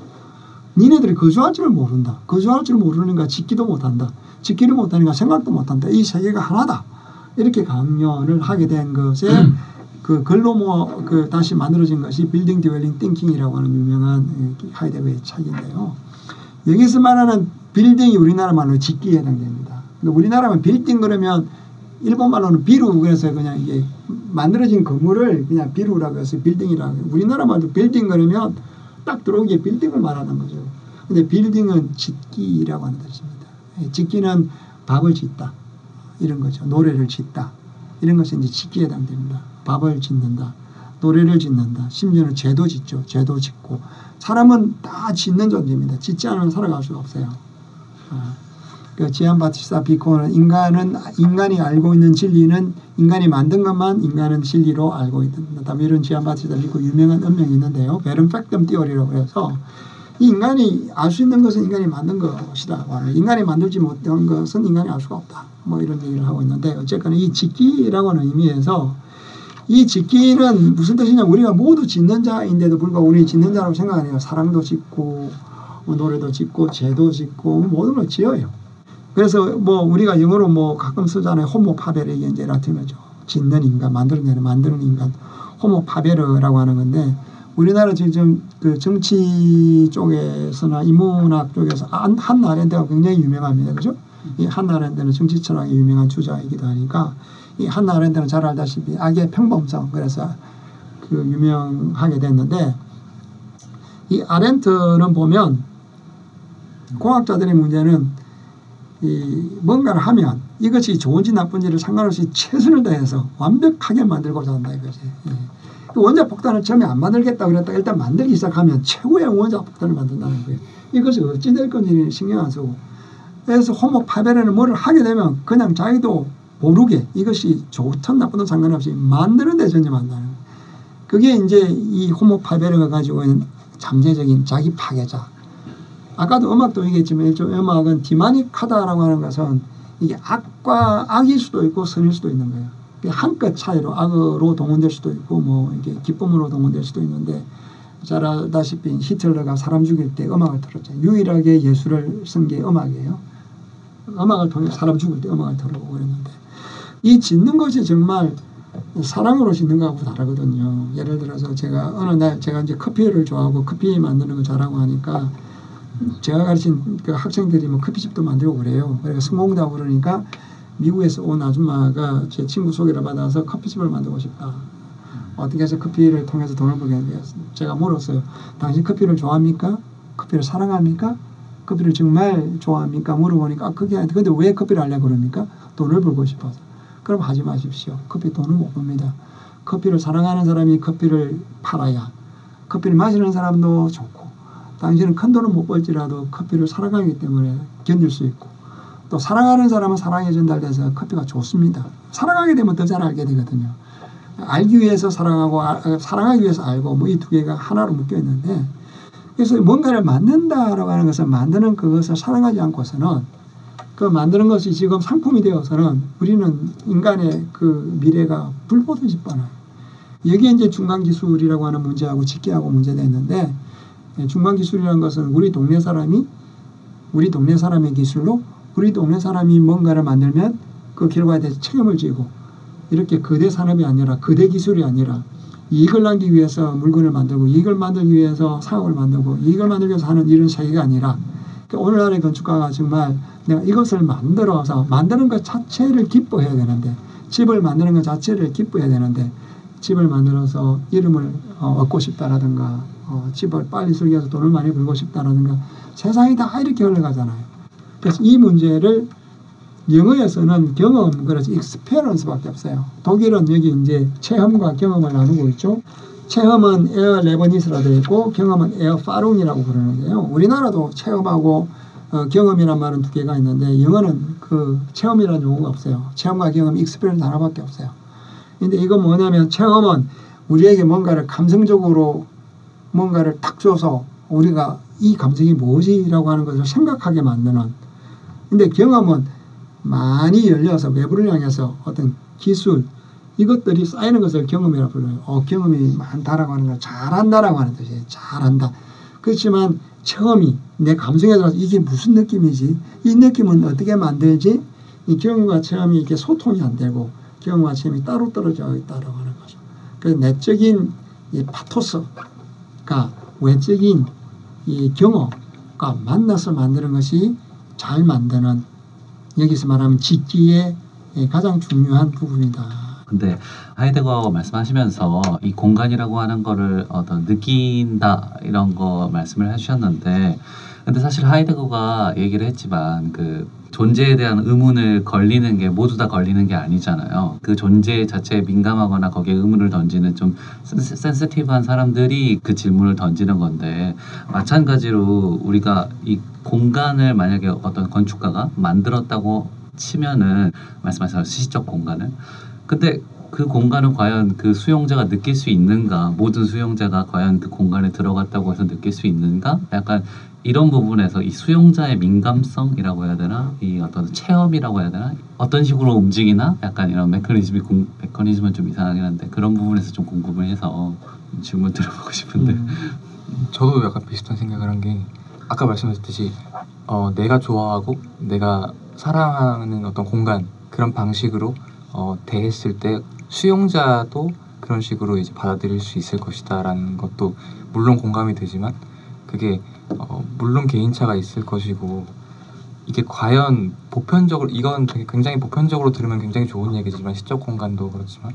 니네들이 거주할 줄 모른다. 거주할 줄 모르니까 짓기도 못한다. 짓기를 못하니까 생각도 못한다. 이 세계가 하나다. 이렇게 강연을 하게 된 것에 그 글로 모아 그 다시 만들어진 것이 빌딩 디웰링 띵킹이라고 하는 유명한 하이데거의 책인데요. 여기서 말하는 빌딩이 우리나라 말로 짓기에 해당됩니다. 근데 우리나라면 빌딩 그러면 일본 말로는 비루 그래서 그냥 이게 만들어진 건물을 그냥 비루라고 해서 빌딩이라고 해요. 우리나라 말로 빌딩 그러면 딱 들어오기에 빌딩을 말하는 거죠. 근데 빌딩은 짓기라고 하는 뜻입니다. 짓기는 밥을 짓다 이런 거죠. 노래를 짓다 이런 것이 이제 짓기에 해당됩니다. 밥을 짓는다, 노래를 짓는다, 심지어는 죄도 짓죠. 죄도 짓고 사람은 다 짓는 존재입니다. 짓지 않으면 살아갈 수가 없어요. 아, 그 지안 바티스타 비코는 인간은 인간이 알고 있는 진리는 인간이 만든 것만 인간은 진리로 알고 있다. 이런 지안 바티스타 비코 유명한 음명이 있는데요. 베른 팩덤 띠어리라고 해서 이 인간이 알 수 있는 것은 인간이 만든 것이다. 인간이 만들지 못한 것은 인간이 알 수가 없다. 뭐 이런 얘기를 하고 있는데 어쨌거나 이 짓기라고 하는 의미에서 이 짓기는 무슨 뜻이냐, 우리가 모두 짓는 자인데도 불구하고 우리 짓는 자라고 생각 안 해요. 사랑도 짓고 뭐 노래도 짓고 죄도 짓고 모든 걸 지어요. 그래서 뭐 우리가 영어로 뭐 가끔 쓰잖아요. 호모 파베르의 이제 라틴어죠. 짓는 인간, 만들어내는 만드는 인간, 호모 파베르라고 하는 건데 우리나라 지금 그 정치 쪽에서나 인문학 쪽에서 한나 아렌트가 굉장히 유명합니다. 그죠? 이 한나 아렌트는 정치 철학의 유명한 주자이기도 하니까 이 한나 아렌트는 잘 알다시피 악의 평범성 그래서 그 유명하게 됐는데 이 아렌트는 보면 공학자들의 문제는 이 뭔가를 하면 이것이 좋은지 나쁜지를 상관없이 최선을 다해서 완벽하게 만들고자 한다 이거지. 예. 원자폭탄을 처음에 안 만들겠다 그랬다가 일단 만들기 시작하면 최고의 원자폭탄을 만든다는 거예요. 이것이 어찌 될 건지 신경 안 쓰고 그래서 호모 파베르는 뭐를 하게 되면 그냥 자기도 모르게 이것이 좋든 나쁘든 상관없이 만드는 데 전념한다는 거예요. 그게 이제 이 호모 파베르가 가지고 있는 잠재적인 자기 파괴자. 아까도 음악도 얘기했지만 일종의 음악은 디마닉하다라고 하는 것은 이게 악과 악일 수도 있고 선일 수도 있는 거예요. 한끗 차이로 악으로 동원될 수도 있고 뭐 이렇게 기쁨으로 동원될 수도 있는데 잘 알다시피 히틀러가 사람 죽일 때 음악을 틀었잖아요. 유일하게 예술을 쓴 게 음악이에요. 음악을 통해 사람 죽일 때 음악을 틀어보고 그랬는데 이 짓는 것이 정말 사랑으로 짓는 것하고 다르거든요. 예를 들어서 제가 어느 날 제가 이제 커피를 좋아하고 커피 만드는 거 잘하고 하니까 제가 가르친 그 학생들이 뭐 커피집도 만들고 그래요. 그래서 스모크다고 그러니까 미국에서 온 아줌마가 제 친구 소개를 받아서 커피집을 만들고 싶다. 어떻게 해서 커피를 통해서 돈을 벌게 되었어요. 제가 물었어요. 당신 커피를 좋아합니까? 커피를 사랑합니까? 커피를 정말 좋아합니까? 물어보니까 아, 그게 아닌데 근데 왜 커피를 하려고 그럽니까? 돈을 벌고 싶어서. 그럼 하지 마십시오. 커피 돈을 못 봅니다. 커피를 사랑하는 사람이 커피를 팔아야 커피를 마시는 사람도 좋고 당신은 큰 돈을 못 벌지라도 커피를 사랑하기 때문에 견딜 수 있고 또 사랑하는 사람은 사랑에 전달돼서 커피가 좋습니다. 사랑하게 되면 더 잘 알게 되거든요. 알기 위해서 사랑하고 아, 사랑하기 위해서 알고 뭐 이 두 개가 하나로 묶여 있는데 그래서 뭔가를 만든다라고 하는 것은 만드는 그것을 사랑하지 않고서는 그 만드는 것이 지금 상품이 되어서는 우리는 인간의 그 미래가 불보듯이 뻔해요. 여기에 이제 중간기술이라고 하는 문제하고 직계하고 문제가 있는데 중간기술이라는 것은 우리 동네 사람이 우리 동네 사람의 기술로 우리 동네 사람이 뭔가를 만들면 그 결과에 대해서 책임을 지고 이렇게 거대 산업이 아니라 거대 기술이 아니라 이익을 남기기 위해서 물건을 만들고 이익을 만들기 위해서 사업을 만들고 이익을 만들기 위해서 하는 이런 세계가 아니라 그러니까 오늘날의 건축가가 정말 내가 이것을 만들어서 만드는 것 자체를 기뻐해야 되는데 집을 만드는 것 자체를 기뻐해야 되는데 집을 만들어서 이름을 어, 얻고 싶다라든가 어, 집을 빨리 설계해서 돈을 많이 벌고 싶다라든가 세상이 다 이렇게 흘러가잖아요. 그래서 이 문제를 영어에서는 경험, 그래서 experience밖에 없어요. 독일은 여기 이제 체험과 경험을 나누고 있죠. 체험은 에어 레버니스라 되어 있고 경험은 에어 파룬이라고 부르는데요. 우리나라도 체험하고 어, 경험이란 말은 두 개가 있는데 영어는 그 체험이라는 용어가 없어요. 체험과 경험, experience 하나밖에 없어요. 근데 이건 뭐냐면 체험은 우리에게 뭔가를 감성적으로 뭔가를 탁 줘서 우리가 이 감정이 뭐지라고 하는 것을 생각하게 만드는 근데 경험은 많이 열려서 외부를 향해서 어떤 기술 이것들이 쌓이는 것을 경험이라고 불러요. 어, 경험이 많다라고 하는 건 잘한다라고 하는 뜻이에요. 잘한다. 그렇지만 체험이 내 감성에 따라서 이게 무슨 느낌이지? 이 느낌은 어떻게 만들지? 이 경험과 체험이 이렇게 소통이 안 되고 경험과 체험이 따로 떨어져 있다라고 하는 거죠. 그래서 내적인 이 파토스가 외적인 이 경험과 만나서 만드는 것이 잘 만드는 여기서 말하면 짓기의 가장 중요한 부분이다. 근데 하이데거가 말씀하시면서 이 공간이라고 하는 거를 어떤 느낀다 이런 거 말씀을 해주셨는데 근데 사실 하이데거가 얘기를 했지만 그 존재에 대한 의문을 걸리는 게 모두 다 걸리는 게 아니잖아요. 그 존재 자체에 민감하거나 거기에 의문을 던지는 좀 센시티브한 사람들이 그 질문을 던지는 건데 마찬가지로 우리가 이 공간을 만약에 어떤 건축가가 만들었다고 치면은 말씀하신 시시적 공간을 근데 그 공간은 과연 그 수용자가 느낄 수 있는가 모든 수용자가 과연 그 공간에 들어갔다고 해서 느낄 수 있는가 약간 이런 부분에서 이 수용자의 민감성이라고 해야 되나 이 어떤 체험이라고 해야 되나 어떤 식으로 움직이나 약간 이런 메커니즘이 공, 메커니즘은 좀 이상하긴 한데 그런 부분에서 좀 궁금을 해서 질문 들어보고 싶은데 음, 저도 약간 비슷한 생각을 한 게 아까 말씀하셨듯이 어, 내가 좋아하고 내가 사랑하는 어떤 공간 그런 방식으로 어, 대했을 때 수용자도 그런 식으로 이제 받아들일 수 있을 것이다 라는 것도 물론 공감이 되지만 그게 어, 물론 개인차가 있을 것이고 이게 과연 보편적으로 이건 되게 굉장히 보편적으로 들으면 굉장히 좋은 얘기지만 시적 공간도 그렇지만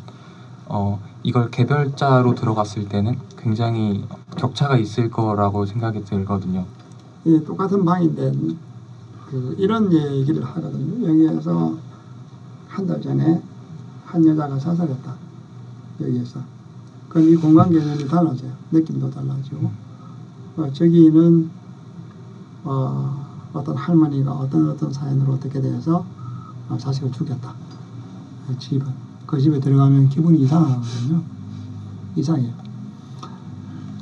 어, 이걸 개별자로 들어갔을 때는 굉장히 격차가 있을 거라고 생각이 들거든요. 예, 똑같은 방인데 그 이런 얘기를 하거든요. 여기에서 한 달 전에 한 여자가 사살했다. 여기에서 그럼 이 공간 개념이 달라져요. 느낌도 달라지고 어, 저기는 어, 어떤 할머니가 어떤 어떤 사연으로 어떻게 돼서 어, 자식을 죽였다. 그 집은 그 집에 들어가면 기분이 이상하거든요. 이상해요.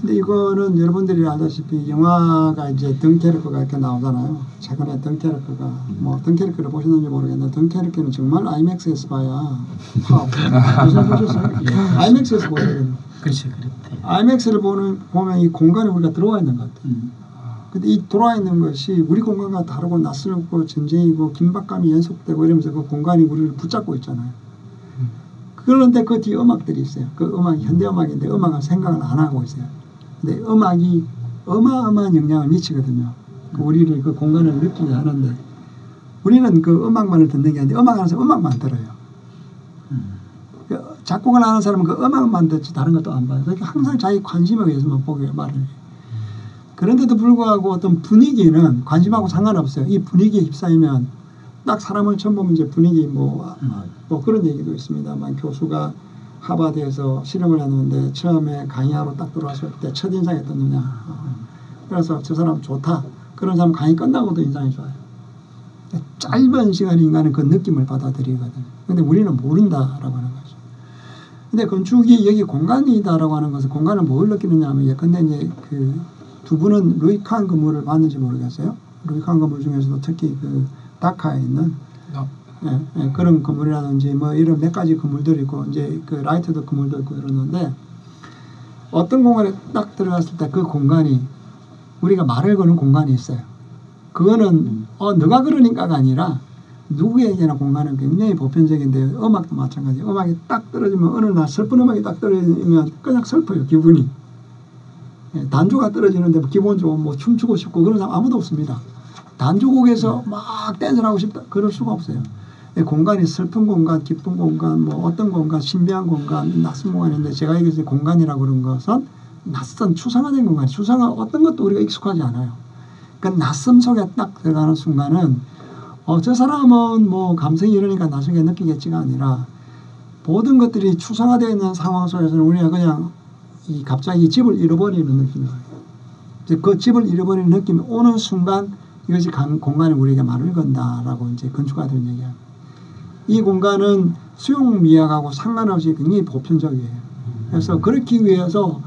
근데 이거는 여러분들이 알다시피 영화가 이제 덩케르크가 이렇게 나오잖아요. 최근에 덩케르크가 뭐 덩케르크를 보셨는지 모르겠는데 덩케르크는 정말 아이맥스에서 봐야 파워. 아이맥스에서 보세요. 그렇죠, 그렇대. 아이맥스를 보는 보면 이 공간에 우리가 들어와 있는 것 같아. 음. 근데 이 들어와 있는 것이 우리 공간과 다르고 낯설고 전쟁이고 긴박감이 연속되고 이러면서 그 공간이 우리를 붙잡고 있잖아요. 음. 그런데 그 뒤에 음악들이 있어요. 그 음악이 현대 음악인데 음악은 생각을 안 하고 있어요. 근데 음악이 어마어마한 영향을 미치거든요. 그 우리를 그 공간을 느끼게 하는데 우리는 그 음악만을 듣는 게 아닌데 음악하는 사람 음악만 들어요. 음. 그러니까 작곡을 하는 사람은 그 음악만 듣지 다른 것도 안 봐요. 그러니까 항상 자기 관심에 의해서만 보게 말을 해요. 그런데도 불구하고 어떤 분위기는 관심하고 상관없어요. 이 분위기에 휩싸이면 딱 사람을 처음 보면 이제 분위기 뭐, 뭐 그런 얘기도 있습니다만 교수가 하버드에서 실험을 했는데 처음에 강의하러 딱 들어왔을 때 첫인상이 어떠느냐. 그래서 저 사람 좋다. 그런 사람 강의 끝나고도 인상이 좋아요. 짧은 시간에 인간은 그 느낌을 받아들이거든요. 근데 우리는 모른다라고 하는 거죠. 근데 건축이 여기 공간이다라고 하는 것은 공간을 뭘 느끼느냐 하면 예컨대 이제 그 두 분은 루이 칸 건물을 봤는지 모르겠어요. 루이 칸 건물 중에서도 특히 그 다카에 있는 no. 예, 예, 그런 건물이라든지 뭐 이런 몇 가지 건물들이 있고 이제 그 라이트드 건물도 있고 이러는데 어떤 공간에 딱 들어갔을 때 그 공간이 우리가 말을 거는 공간이 있어요. 그거는 음. 어 누가 그러니까가 아니라 누구에게나 공간은 굉장히 보편적인데 음악도 마찬가지. 음악이 딱 떨어지면 어느 날 슬픈 음악이 딱 떨어지면 그냥 슬퍼요 기분이. 단조가 떨어지는데 기본적으로 뭐 춤추고 싶고 그런 사람 아무도 없습니다. 단조곡에서 막 댄스를 하고 싶다 그럴 수가 없어요. 공간이 슬픈 공간, 기쁜 공간, 뭐 어떤 공간, 신비한 공간, 낯선 공간인데 제가 얘기했을 공간이라고 그런 것은 낯선 추상화된 공간, 추상화 어떤 것도 우리가 익숙하지 않아요. 그 낯선 속에 딱 들어가는 순간은 어, 저 사람은 뭐 감성이 이러니까 나중에 느끼겠지가 아니라 모든 것들이 추상화되어 있는 상황 속에서는 우리가 그냥 이 갑자기 집을 잃어버리는 느낌이에요. 이제 그 집을 잃어버리는 느낌이 오는 순간 이것이 공간이 우리에게 말을 건다라고 이제 건축가들은 얘기합니다. 이 공간은 수용 미학하고 상관없이 굉장히 보편적이에요. 그래서 그렇기 위해서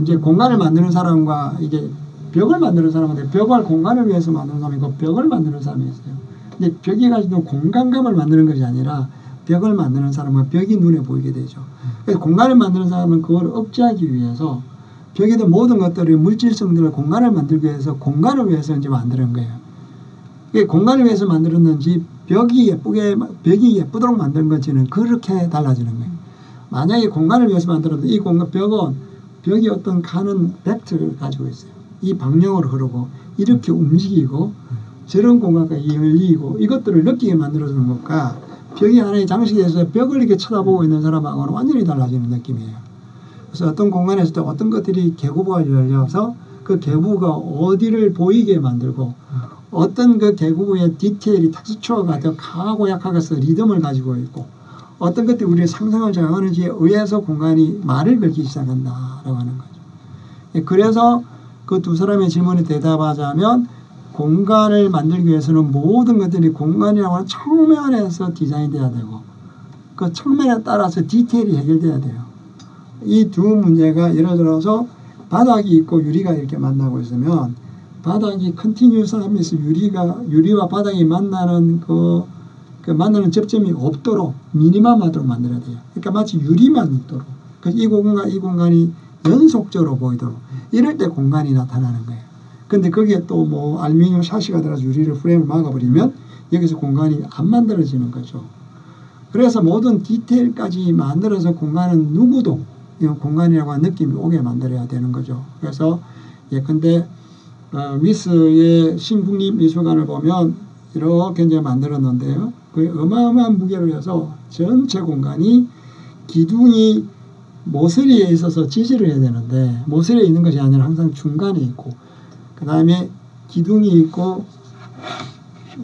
이제 공간을 만드는 사람과 이제 벽을 만드는 사람인데 벽을 공간을 위해서 만드는 사람이 있고 벽을 만드는 사람이 있어요. 근데 벽이 가지고 공간감을 만드는 것이 아니라 벽을 만드는 사람은 벽이 눈에 보이게 되죠. 그래서 공간을 만드는 사람은 그걸 억제하기 위해서 벽에 대한 모든 것들을 물질성들을 공간을 만들기 위해서 공간을 위해서 이제 만드는 거예요. 이게 공간을 위해서 만들었는지 벽이 예쁘게 벽이 예쁘도록 만든 건지는 그렇게 달라지는 거예요. 만약에 공간을 위해서 만들어도 이 공간 벽은 벽이 어떤 가는 벡터를 가지고 있어요. 이 방향으로 흐르고 이렇게 움직이고 저런 공간까지 열리고 이것들을 느끼게 만들어주는 것과 벽이 하나의 장식에서 벽을 이렇게 쳐다보고 있는 사람하고는 완전히 달라지는 느낌이에요. 그래서 어떤 공간에서도 어떤 것들이 개구부가 열려서 그 개구부가 어디를 보이게 만들고 어떤 그 개구부의 디테일이 텍스처가 더 강하고 약하게서 리듬을 가지고 있고 어떤 것들이 우리의 상상을 작용하는지에 의해서 공간이 말을 걸기 시작한다라고 하는 거죠. 그래서 그 두 사람의 질문에 대답하자면 공간을 만들기 위해서는 모든 것들이 공간이라고 하는 측면에서 디자인돼야 되고 그 측면에 따라서 디테일이 해결돼야 돼요. 이 두 문제가 예를 들어서 바닥이 있고 유리가 이렇게 만나고 있으면 바닥이 컨티뉴스 하면서 유리가, 유리와 바닥이 만나는 그, 그 만나는 접점이 없도록 미니멈하도록 만들어야 돼요. 그러니까 마치 유리만 있도록 그래서 이 공간과 이 공간이 연속적으로 보이도록 이럴 때 공간이 나타나는 거예요. 근데 거기에 또 뭐 알루미늄 샤시가 들어서 유리를 프레임을 막아버리면 여기서 공간이 안 만들어지는 거죠. 그래서 모든 디테일까지 만들어서 공간은 누구도 이런 공간이라고 하는 느낌이 오게 만들어야 되는 거죠. 그래서 예컨대 어, 미스의 신국립 미술관을 보면 이렇게 이제 만들었는데요. 그 어마어마한 무게를 해서 전체 공간이 기둥이 모서리에 있어서 지지를 해야 되는데 모서리에 있는 것이 아니라 항상 중간에 있고 그 다음에 기둥이 있고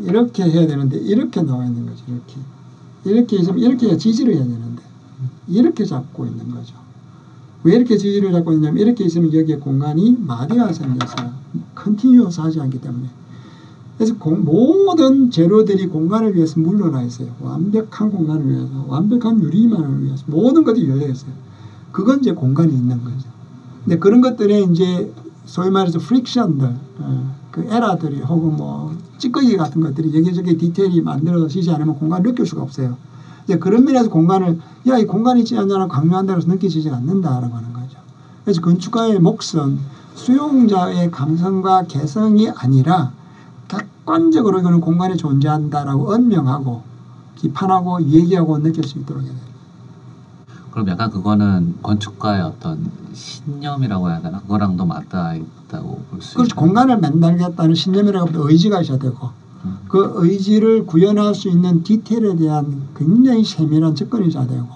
이렇게 해야 되는데 이렇게 나와 있는 거죠. 이렇게 이렇게 있으면 이렇게 지지를 해야 되는데 이렇게 잡고 있는 거죠. 왜 이렇게 지지를 잡고 있냐면 이렇게 있으면 여기에 공간이 마디가 생겨서 컨티뉴어스 하지 않기 때문에 그래서 공, 모든 재료들이 공간을 위해서 물러나 있어요. 완벽한 공간을 위해서 완벽한 유리만을 위해서 모든 것들이 열려 있어요. 그건 이제 공간이 있는 거죠. 근데 그런 것들에 이제 소위 말해서 프릭션들, 그 에러들이 혹은 뭐 찌꺼기 같은 것들이 여기저기 디테일이 만들어지지 않으면 공간을 느낄 수가 없어요. 이제 그런 면에서 공간을 야, 이 공간이 있지 않냐라고 강요한다고 해서 느끼지 않는다라고 하는 거죠. 그래서 건축가의 몫은 수용자의 감성과 개성이 아니라 객관적으로 이거는 공간이 존재한다라고 언명하고 비판하고 얘기하고 느낄 수 있도록 해야 돼요. 그럼 약간 그거는 건축가의 어떤 신념이라고 해야 되나? 그거랑도 맞닿아 있다고 볼 수 있어요. 그렇죠. 공간을 만들겠다는 신념이라고 하면 의지가 있어야 되고 음. 그 의지를 구현할 수 있는 디테일에 대한 굉장히 세밀한 접근이 있어야 되고,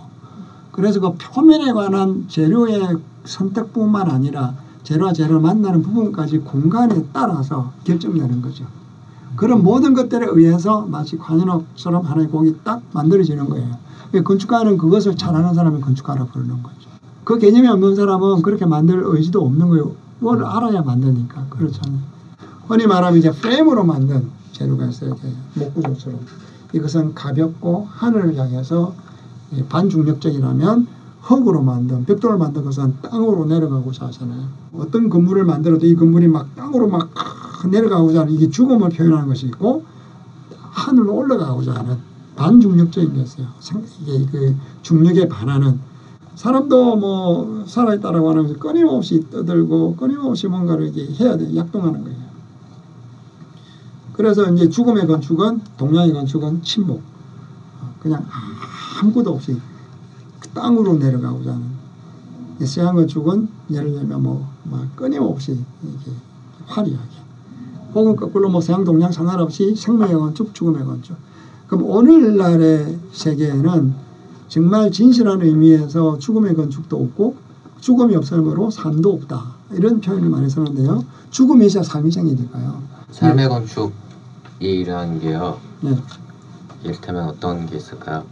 그래서 그 표면에 관한 재료의 선택뿐만 아니라 재료와 재료를 만나는 부분까지 공간에 따라서 결정되는 거죠. 그런 모든 것들에 의해서 마치 관현악처럼 하나의 곡이 딱 만들어지는 거예요. 건축가는 그것을 잘하는 사람이 건축가라고 부르는 거죠. 그 개념이 없는 사람은 그렇게 만들 의지도 없는 거예요. 뭘 알아야 만드니까. 그렇잖아요. 흔히 말하면 이제 프레임으로 만든 재료가 있어야 돼요. 목구조처럼. 이것은 가볍고 하늘을 향해서 반중력적이라면 흙으로 만든, 벽돌을 만든 것은 땅으로 내려가고자 하잖아요. 어떤 건물을 만들어도 이 건물이 막 땅으로 막 내려가고자 하는, 이게 죽음을 표현하는 것이 있고, 하늘로 올라가고자 하는 반중력적인 게 있어요. 이게 그 중력에 반하는, 사람도 뭐 살아있다라고 하면서 끊임없이 떠들고 끊임없이 뭔가를 이렇게 해야 돼, 약동하는 거예요. 그래서 이제 죽음의 건축은, 동양의 건축은 침묵, 그냥 아무것도 없이 땅으로 내려가고자 하는. 서양 건축은 예를 들면 뭐 막 끊임없이 이렇게 화려하게, 혹은 거꾸로 뭐 서양 동양 상관없이 생명의 건축, 죽음의 건축. 그럼 오늘날의 세계에는 정말 진실한 의미에서 죽음의 건축도 없고 죽음이 없으므로 삶도 없다, 이런 표현을 많이 쓰는데요. 죽음이 진짜 삶이 생기니까요. 삶의 건축이라는 게요. 네. 이를테면 어떤 게 있을까요?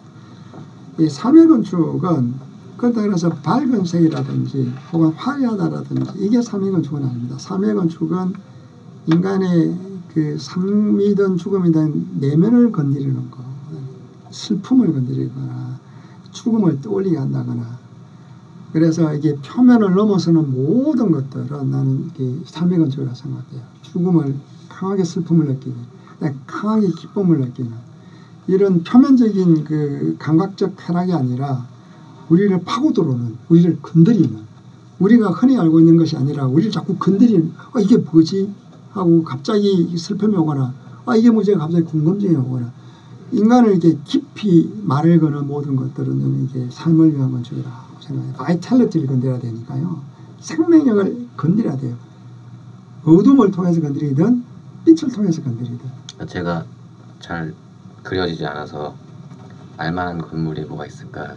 이 삶의 건축은 그렇다 그래서 밝은 색이라든지 혹은 화려하다라든지 이게 삶의 건축은 아닙니다. 삶의 건축은 인간의 그 삶이든 죽음이든 내면을 건드리는 거, 슬픔을 건드리거나 죽음을 떠올리게 한다거나, 그래서 이게 표면을 넘어서는 모든 것들은 나는 이게 삶의 건축이라고 생각해요. 죽음을 강하게 슬픔을 느끼는, 강하게 기쁨을 느끼는, 이런 표면적인 그 감각적 쾌락이 아니라 우리를 파고들어오는, 우리를 건드리는, 우리가 흔히 알고 있는 것이 아니라 우리를 자꾸 건드리는, 아 이게 뭐지? 하고 갑자기 슬픔이 오거나, 아 이게 뭐지? 갑자기 궁금증이 오거나, 인간을 이렇게 깊이 말을 거는 모든 것들은 이게 삶을 위한 건축이라고 생각해요. 바이탈리티를 건드려야 되니까요. 생명력을 건드려야 돼요. 어둠을 통해서 건드리든 빛을 통해서 건드리든. 제가 잘 그려지지 않아서 알만한 건물이 뭐가 있을까?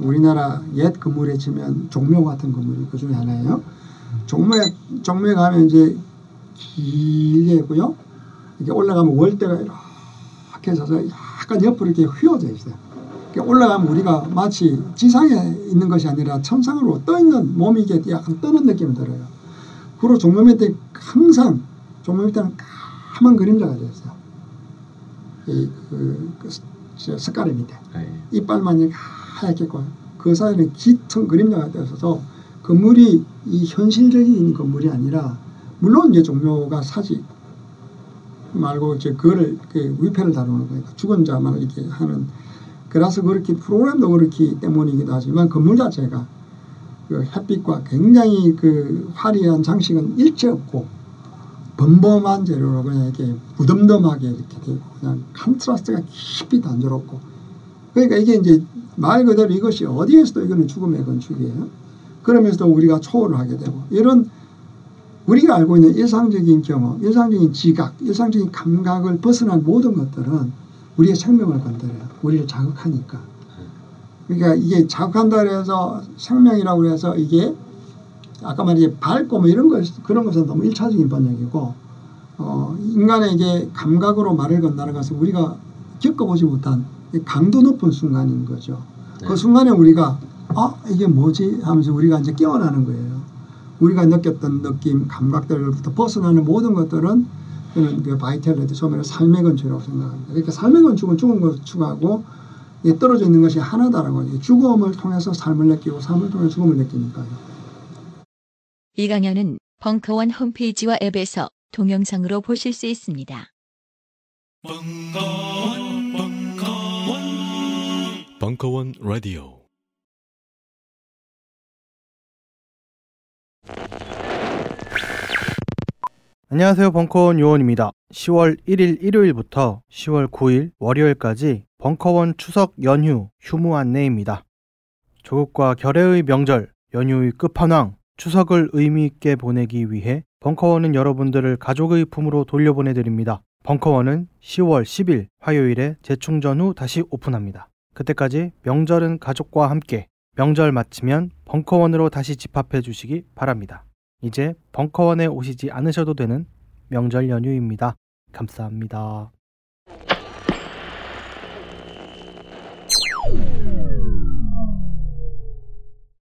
우리나라 옛 건물에 치면 종묘 같은 건물이 그 중에 하나예요. 종묘에 종묘에 가면 이제 길게 있고요. 이렇게 올라가면 월대가 이렇게 서서 약간 옆으로 이렇게 휘어져 있어요. 이렇게 올라가면 우리가 마치 지상에 있는 것이 아니라 천상으로 떠 있는 몸이 이렇게 약간 떠는 느낌이 들어요. 그리고 종묘 밑에 항상 종묘 밑에는 까만 그림자가 되어 있어요. 이, 그, 그, 색깔이 밑에. 네. 이빨만 하얗겠고, 그 사이에는 짙은 그림자가 되어서 건물이 이 현실적인 건물이 아니라, 물론 이제 종묘가 사지 말고, 이제 그거를, 그 위패를 다루는 거니까, 죽은 자만 이렇게 하는. 그래서 그렇게 프로그램도 그렇기 때문이기도 하지만, 건물 자체가 그 햇빛과 굉장히 그 화려한 장식은 일체 없고, 범범한 재료로 그냥 이렇게 무덤덤하게 이렇게 되고, 그냥 컨트라스트가 깊이 단조롭고. 그러니까 이게 이제 말 그대로 이것이 어디에서도 이거는 죽음의 건축이에요. 그러면서도 우리가 초월을 하게 되고, 이런 우리가 알고 있는 일상적인 경험, 일상적인 지각, 일상적인 감각을 벗어난 모든 것들은 우리의 생명을 건드려요. 우리를 자극하니까. 그러니까 이게 자극한다고 해서 생명이라고 해서 이게 아까 말했지, 밝고 뭐 이런 것, 그런 것은 너무 일차적인 번역이고, 어, 인간에게 감각으로 말을 건다는 것은 우리가 겪어보지 못한 강도 높은 순간인 거죠. 네. 그 순간에 우리가, 아, 이게 뭐지? 하면서 우리가 이제 깨어나는 거예요. 우리가 느꼈던 느낌, 감각들로부터 벗어나는 모든 것들은 그 바이탈리티, 소멸의 삶의 건축이라고 생각합니다. 그러니까 삶의 건축은 죽은 건축하고 떨어져 있는 것이 하나다라고 해요. 죽음을 통해서 삶을 느끼고, 삶을 통해서 죽음을 느끼니까요. 이 강연은 벙커원 홈페이지와 앱에서 동영상으로 보실 수 있습니다. 벙커원, 벙커원, 벙커원 라디오. 안녕하세요, 벙커원 요원입니다. 시월 일일 일요일부터 시월 구일 월요일까지 벙커원 추석 연휴 휴무 안내입니다. 조국과 결의의 명절, 연휴의 끝판왕, 추석을 의미있게 보내기 위해 벙커원은 여러분들을 가족의 품으로 돌려보내드립니다. 벙커원은 시월 십일 화요일에 재충전 후 다시 오픈합니다. 그때까지 명절은 가족과 함께, 명절 마치면 벙커원으로 다시 집합해 주시기 바랍니다. 이제 벙커원에 오시지 않으셔도 되는 명절 연휴입니다. 감사합니다.